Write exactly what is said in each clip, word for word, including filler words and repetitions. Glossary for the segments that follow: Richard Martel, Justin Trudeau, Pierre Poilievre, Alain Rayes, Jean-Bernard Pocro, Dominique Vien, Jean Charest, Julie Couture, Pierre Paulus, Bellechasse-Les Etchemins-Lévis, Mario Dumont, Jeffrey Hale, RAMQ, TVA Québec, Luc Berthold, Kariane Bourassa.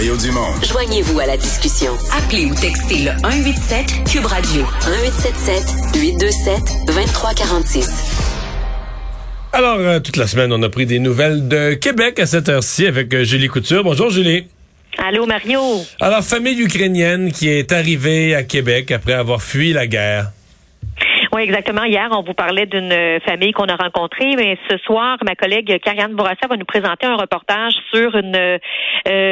Mario Dumont. Joignez-vous à la discussion. Appelez ou textez le un huit sept Cube Radio. un huit sept sept huit deux sept deux trois quatre six. Alors, euh, toute la semaine, on a pris des nouvelles de Québec à cette heure-ci avec euh, Julie Couture. Bonjour, Julie. Allô, Mario. Alors, famille ukrainienne qui est arrivée à Québec après avoir fui la guerre. Oui, exactement. Hier, on vous parlait d'une famille qu'on a rencontrée, mais ce soir, ma collègue Kariane Bourassa va nous présenter un reportage sur une euh,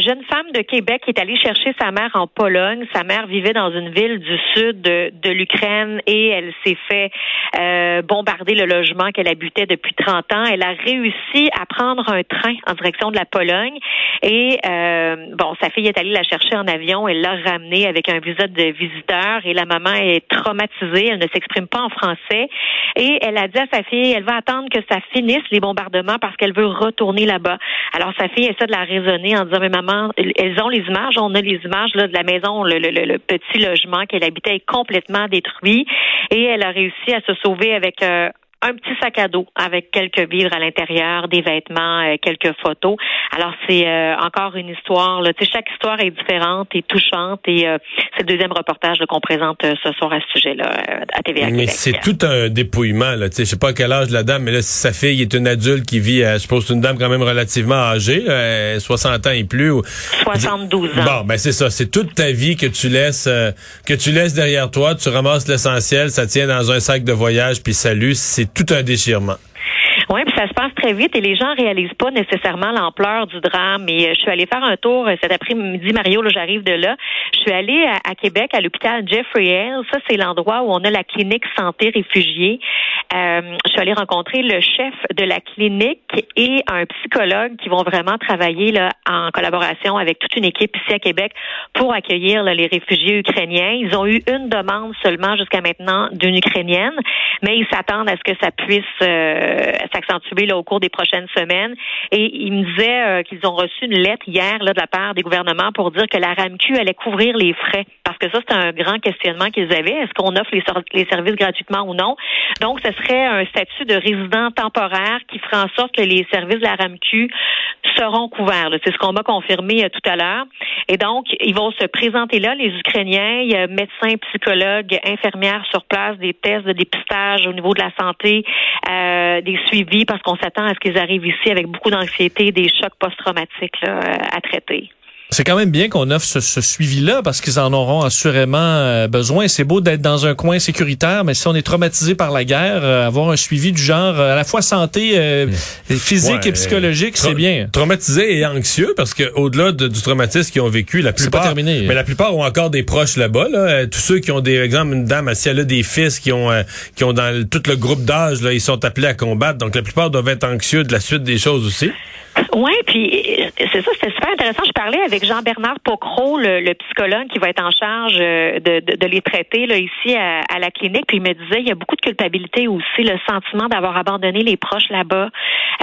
jeune femme de Québec qui est allée chercher sa mère en Pologne. Sa mère vivait dans une ville du sud de, de l'Ukraine et elle s'est fait euh, bombarder le logement qu'elle habitait depuis trente ans. Elle a réussi à prendre un train en direction de la Pologne et euh, bon, sa fille est allée la chercher en avion. Elle l'a ramenée avec un visa de visiteur et la maman est traumatisée. Elle ne s'exprime pas en français, et elle a dit à sa fille, elle va attendre que ça finisse les bombardements parce qu'elle veut retourner là-bas. Alors sa fille essaie de la raisonner en disant, mais maman, elles ont les images, on a les images là de la maison, le, le, le petit logement qu'elle habitait est complètement détruit, et elle a réussi à se sauver avec euh, un petit sac à dos avec quelques vivres à l'intérieur, des vêtements, euh, quelques photos. Alors c'est euh, encore une histoire. Là. Chaque histoire est différente et touchante. Et euh, c'est le deuxième reportage là, qu'on présente euh, ce soir à ce sujet-là euh, à T V A Québec. Mais c'est tout un dépouillement. Là. Je sais pas à quel âge la dame, mais là, si sa fille est une adulte qui vit, à, je suppose c'est une dame quand même relativement âgée, là, soixante ans et plus. Ou... soixante-douze ans. Bon, ben c'est ça. C'est toute ta vie que tu laisses euh, que tu laisses derrière toi. Tu ramasses l'essentiel, ça tient dans un sac de voyage, puis salut. C'est tout un déchirement. Oui, puis ça se passe très vite et les gens réalisent pas nécessairement l'ampleur du drame. Et je suis allée faire un tour cet après-midi, Mario, là, j'arrive de là. Je suis allée à, à Québec, à l'hôpital Jeffrey Hale. Ça, c'est l'endroit où on a la clinique santé réfugiés. Euh, je suis allée rencontrer le chef de la clinique et un psychologue qui vont vraiment travailler là en collaboration avec toute une équipe ici à Québec pour accueillir là, les réfugiés ukrainiens. Ils ont eu une demande seulement jusqu'à maintenant d'une Ukrainienne, mais ils s'attendent à ce que ça puisse euh, accentué là, au cours des prochaines semaines. Et il me disait euh, qu'ils ont reçu une lettre hier là, de la part des gouvernements pour dire que la R A M Q allait couvrir les frais. Parce que ça, c'est un grand questionnement qu'ils avaient. Est-ce qu'on offre les, so- les services gratuitement ou non? Donc, ce serait un statut de résident temporaire qui ferait en sorte que les services de la R A M Q seront couverts. Là. C'est ce qu'on m'a confirmé euh, tout à l'heure. Et donc, ils vont se présenter là, les Ukrainiens. Il y a médecins, psychologues, infirmières sur place, des tests de dépistage au niveau de la santé, euh, des suivis parce qu'on s'attend à ce qu'ils arrivent ici avec beaucoup d'anxiété, des chocs post-traumatiques là, à traiter. C'est quand même bien qu'on offre ce, ce suivi-là parce qu'ils en auront assurément besoin. C'est beau d'être dans un coin sécuritaire, mais si on est traumatisé par la guerre, euh, avoir un suivi du genre euh, à la fois santé euh, physique ouais, et psychologique, tra- c'est bien. Traumatisé et anxieux parce que au-delà de, du traumatisme qu'ils ont vécu, la plupart, c'est pas terminé. Mais la plupart ont encore des proches là-bas. Là. Tous ceux qui ont des, exemple, une dame, si elle a des fils qui ont, euh, qui ont dans tout le groupe d'âge, là, ils sont appelés à combattre. Donc la plupart doivent être anxieux de la suite des choses aussi. Oui, puis c'est ça, c'était super intéressant. Je parlais avec Jean-Bernard Pocro, le, le psychologue qui va être en charge de, de, de les traiter là, ici à, à la clinique. Puis il me disait, il y a beaucoup de culpabilité aussi, le sentiment d'avoir abandonné les proches là-bas.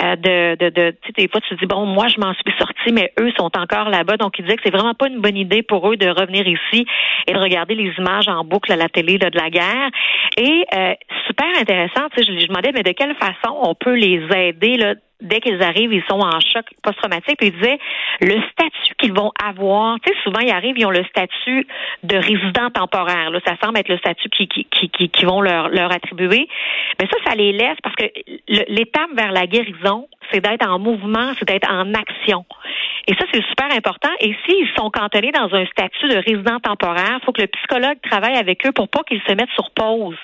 Euh, de, de, de, tu sais, des fois, tu te dis, bon, moi, je m'en suis sortie, mais eux sont encore là-bas. Donc, il disait que c'est vraiment pas une bonne idée pour eux de revenir ici et de regarder les images en boucle à la télé là, de la guerre. Et euh, super intéressant, tu sais, je, je demandais, mais de quelle façon on peut les aider là? Dès qu'ils arrivent, ils sont en choc post-traumatique. Puis ils disaient, le statut qu'ils vont avoir, tu sais, souvent, ils arrivent, ils ont le statut de résident temporaire. Là, ça semble être le statut qui, qui, qui, qui, qui vont leur, leur attribuer. Mais ça, ça les laisse parce que l'étape vers la guérison, c'est d'être en mouvement, c'est d'être en action. Et ça, c'est super important. Et s'ils sont cantonnés dans un statut de résident temporaire, il faut que le psychologue travaille avec eux pour pas qu'ils se mettent sur pause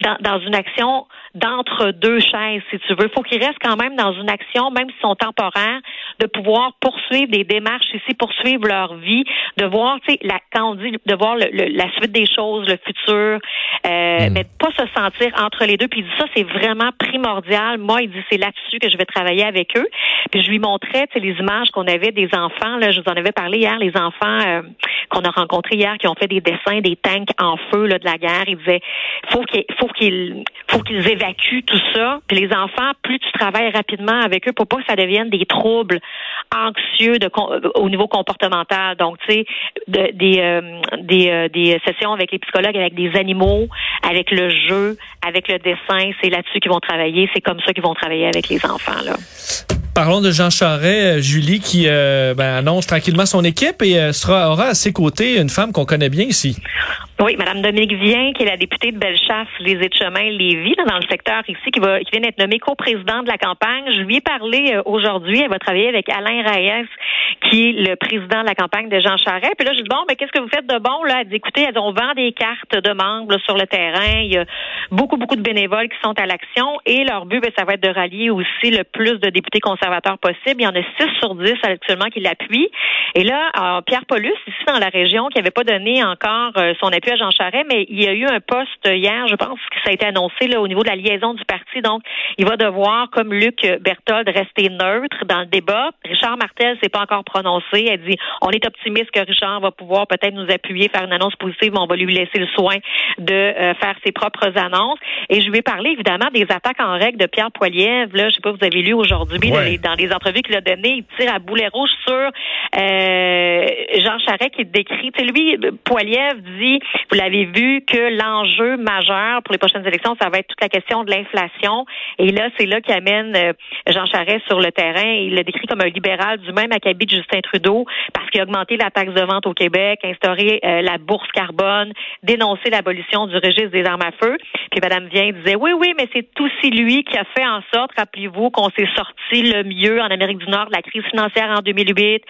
dans, dans une action d'entre deux chaises, si tu veux. Il faut qu'ils restent quand même dans une action, même s'ils sont temporaires, de pouvoir poursuivre des démarches ici, poursuivre leur vie, de voir, tu sais, la, quand on dit de voir le, le, la suite des choses, le futur, euh, mmh. mais pas se sentir entre les deux. Puis il dit ça, c'est vraiment primordial. Moi, il dit, c'est là-dessus que je vais travailler avec eux. Puis je lui montrais, tu sais, les images qu'on avait des enfants, là, je vous en avais parlé hier, les enfants euh, qu'on a rencontrés hier, qui ont fait des dessins, des tanks en feu là, de la guerre. Ils disaient, faut qu'il faut qu'ils faut qu'ils évacuent tout ça. Puis les enfants, plus tu travailles rapidement avec eux, pour pas que ça devienne des troubles anxieux de, au niveau comportemental. Donc, tu sais, de, des euh, des, euh, des sessions avec les psychologues, avec des animaux, avec le jeu, avec le dessin, c'est là-dessus qu'ils vont travailler. C'est comme ça qu'ils vont travailler avec les enfants, là. parlons de Jean Charest, Julie, qui euh, ben, annonce tranquillement son équipe et euh, sera aura à ses côtés une femme qu'on connaît bien ici. Oui, Mme Dominique Vien, qui est la députée de Bellechasse-Les Etchemins-Lévis, dans le secteur ici, qui, va, qui vient d'être nommée coprésidente de la campagne. Je lui ai parlé euh, aujourd'hui. Elle va travailler avec Alain Rayes, qui est le président de la campagne de Jean Charest. Puis là, je dis, bon, mais qu'est-ce que vous faites de bon? Là, elle dit, écoutez, elle dit, on vend des cartes de membres là, sur le terrain. Il y a beaucoup, beaucoup de bénévoles qui sont à l'action. Et leur but, bien, ça va être de rallier aussi le plus de députés conservateurs possible. Il y en a six sur dix actuellement qui l'appuient. Et là, alors, Pierre Paulus, ici dans la région, qui n'avait pas donné encore euh, son appui à Jean Charest, mais il y a eu un poste hier, je pense, que ça a été annoncé là, au niveau de la liaison du parti. Donc, il va devoir, comme Luc Berthold, rester neutre dans le débat. Richard Martel s'est pas encore prononcé. Elle dit, on est optimiste que Richard va pouvoir peut-être nous appuyer, faire une annonce positive, mais on va lui laisser le soin de euh, faire ses propres annonces. Et je vais parler, évidemment, des attaques en règle de Pierre Poilievre. Là, je sais pas, vous avez lu aujourd'hui, ouais. dans, les, dans les entrevues qu'il a données, il tire à boulet rouge sur euh, Jean Charest qui décrit. Tu sais, lui, Poilievre dit, vous l'avez vu, que l'enjeu majeur pour les prochaines élections, ça va être toute la question de l'inflation. Et là, c'est là qu'il amène Jean Charest sur le terrain. Il le décrit comme un libéral du même acabit de Justin Trudeau parce qu'il a augmenté la taxe de vente au Québec, instauré euh, la bourse carbone, dénoncé l'abolition du registre des armes à feu. Puis Mme Vien disait, oui, oui, mais c'est aussi lui qui a fait en sorte, rappelez-vous, qu'on s'est sorti le mieux en Amérique du Nord de la crise financière en deux mille huit.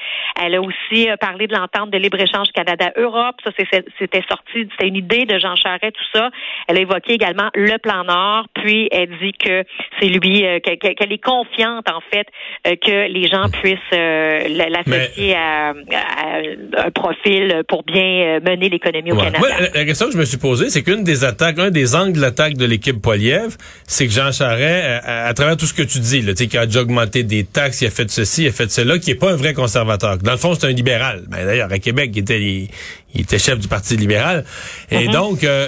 Elle a aussi parlé de l'entente de libre-échange Canada-Europe. Ça, c'est, c'était sorti, c'était une idée de Jean Charest, tout ça. Elle a évoqué également le plan Nord, puis elle dit que c'est lui, euh, qu'elle est confiante, en fait, euh, que les gens puissent euh, l'associer mais... à, à un profil pour bien mener l'économie au ouais. Canada. Moi, la question que je me suis posée, c'est qu'une des attaques, un des angles de l'attaque de l'équipe Poilievre, c'est que Jean Charest, à, à, à travers tout ce que tu dis, là, tu sais, qu'il a déjà augmenté des taxes, il a fait de ceci, il a fait de cela, qui n'est pas un vrai conservateur. Dans le fond, c'est un libéral. Ben, d'ailleurs, à Québec, il était, il, il était chef du Parti libéral. Et mm-hmm. donc, euh,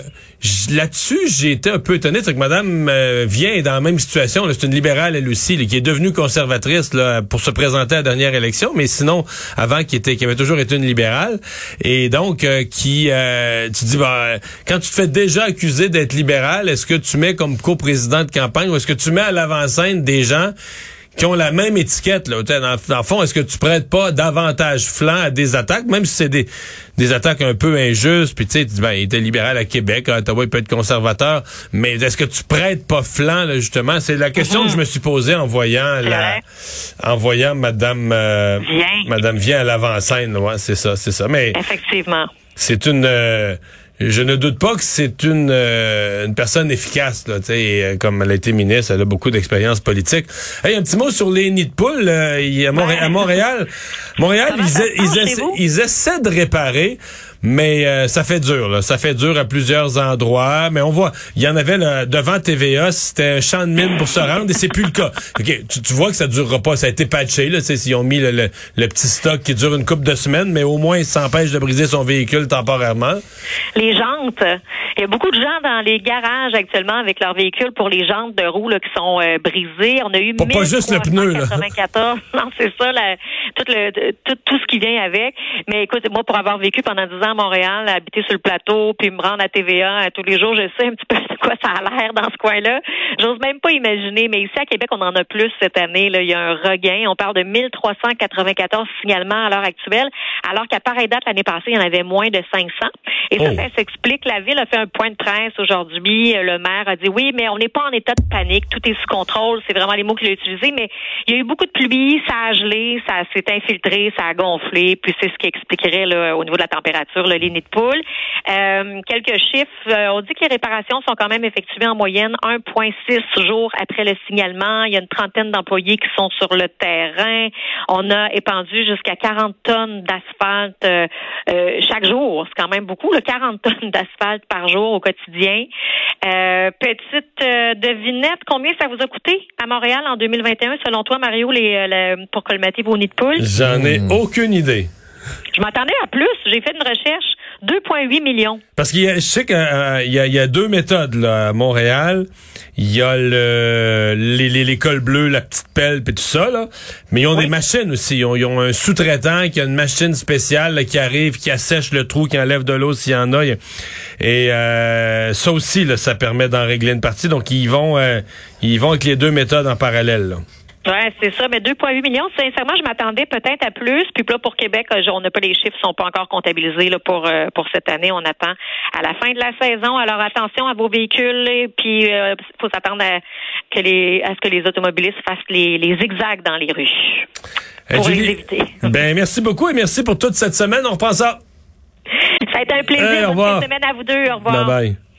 là-dessus, j'ai été un peu étonné. C'est que Mme euh, Vien est dans la même situation. Là, c'est une libérale, elle aussi, là, qui est devenue conservatrice là, pour se présenter à la dernière élection, mais sinon, avant, qui était, qui avait toujours été une libérale. Et donc, euh, qui, euh, tu dis, ben, quand tu te fais déjà accuser d'être libéral, est-ce que tu mets comme coprésident de campagne ou est-ce que tu mets à l'avant-scène des gens qui ont la même étiquette, là? Dans, dans le fond, est-ce que tu prêtes pas davantage flanc à des attaques, même si c'est des, des attaques un peu injustes, puis tu sais, ben, il était libéral à Québec, à Ottawa, il peut être conservateur, mais est-ce que tu prêtes pas flanc, là, justement? C'est la question mm-hmm. que je me suis posée en voyant la, en voyant Madame, euh, Vien. Madame Vien à l'avant-scène, ouais, c'est ça, c'est ça. Mais. Effectivement. C'est une, euh, je ne doute pas que c'est une, euh, une personne efficace, là, tu sais, comme elle a été ministre, elle a beaucoup d'expérience politique. Hey, un petit mot sur les nids de poules euh, à, Mont- à Montréal. Montréal, ils, a- ils, essa- ils essaient de réparer, mais euh, ça fait dur, là. Ça fait dur à plusieurs endroits. Mais on voit, il y en avait là, devant T V A, c'était un champ de mine pour se rendre, et c'est plus le cas. Okay, tu, tu vois que ça durera pas, ça a été patché, là, tu sais, ils ont mis le, le, le petit stock qui dure une couple de semaines, mais au moins, il s'empêche de briser son véhicule temporairement. Les jantes. Il y a beaucoup de gens dans les garages actuellement avec leurs véhicules pour les jantes de roues là, qui sont euh, brisées. On a eu pas, pas juste le pneu là. Non, c'est ça, la, tout, le, tout, tout ce qui vient avec. Mais écoute, moi, pour avoir vécu pendant dix ans à Montréal, habiter sur le plateau, puis me rendre à T V A tous les jours, je sais un petit peu de quoi ça a l'air dans ce coin-là. J'ose même pas imaginer. Mais ici à Québec, on en a plus cette année. Là. Il y a un regain. On parle de mille trois cent quatre-vingt-quatorze signalements à l'heure actuelle, alors qu'à pareille date l'année passée, il y en avait moins de cinq cents. Et ça, oh. ça s'explique. La ville a fait un point de presse aujourd'hui. Le maire a dit oui, mais on n'est pas en état de panique. Tout est sous contrôle. C'est vraiment les mots qu'il a utilisés. Mais il y a eu beaucoup de pluie. Ça a gelé. Ça s'est infiltré. Ça a gonflé. Puis c'est ce qui expliquerait là, au niveau de la température là, les nids de poules. Euh, quelques chiffres. On dit que les réparations sont quand même effectuées en moyenne un virgule six jours après le signalement. Il y a une trentaine d'employés qui sont sur le terrain. On a épandu jusqu'à quarante tonnes d'asphalte euh, euh, chaque jour. C'est quand même beaucoup. Là. quarante tonnes d'asphalte par jour au quotidien. Euh, petite euh, devinette, combien ça vous a coûté à Montréal en deux mille vingt et un, selon toi, Mario, les, les, pour colmater vos nids de poules? J'en ai mmh. aucune idée. Je m'attendais à plus. J'ai fait une recherche. deux virgule huit millions. Parce qu'il y a, je sais qu'il euh, y, a, y a deux méthodes là, à Montréal. Il y a le, les, les, les cols bleus, la petite pelle, puis tout ça. Là. Mais ils ont oui. des machines aussi. Ils ont, ils ont un sous-traitant qui a une machine spéciale là, qui arrive, qui assèche le trou, qui enlève de l'eau s'il y en a. Et euh, ça aussi, là, ça permet d'en régler une partie. Donc, ils vont, euh, ils vont avec les deux méthodes en parallèle. Là. Oui, c'est ça. Mais deux virgule huit millions, sincèrement, je m'attendais peut-être à plus. Puis là, pour Québec, on n'a pas les chiffres, ils ne sont pas encore comptabilisés là, pour pour cette année. On attend à la fin de la saison. Alors, attention à vos véhicules. Et puis, il euh, faut s'attendre à, que les, à ce que les automobilistes fassent les, les zigzags dans les rues pour euh, Julie, les éviter. Ben, merci beaucoup et merci pour toute cette semaine. On reprend ça. Ça a été un plaisir. Hey, au revoir. Bonne semaine à vous deux. Au revoir. Bye-bye.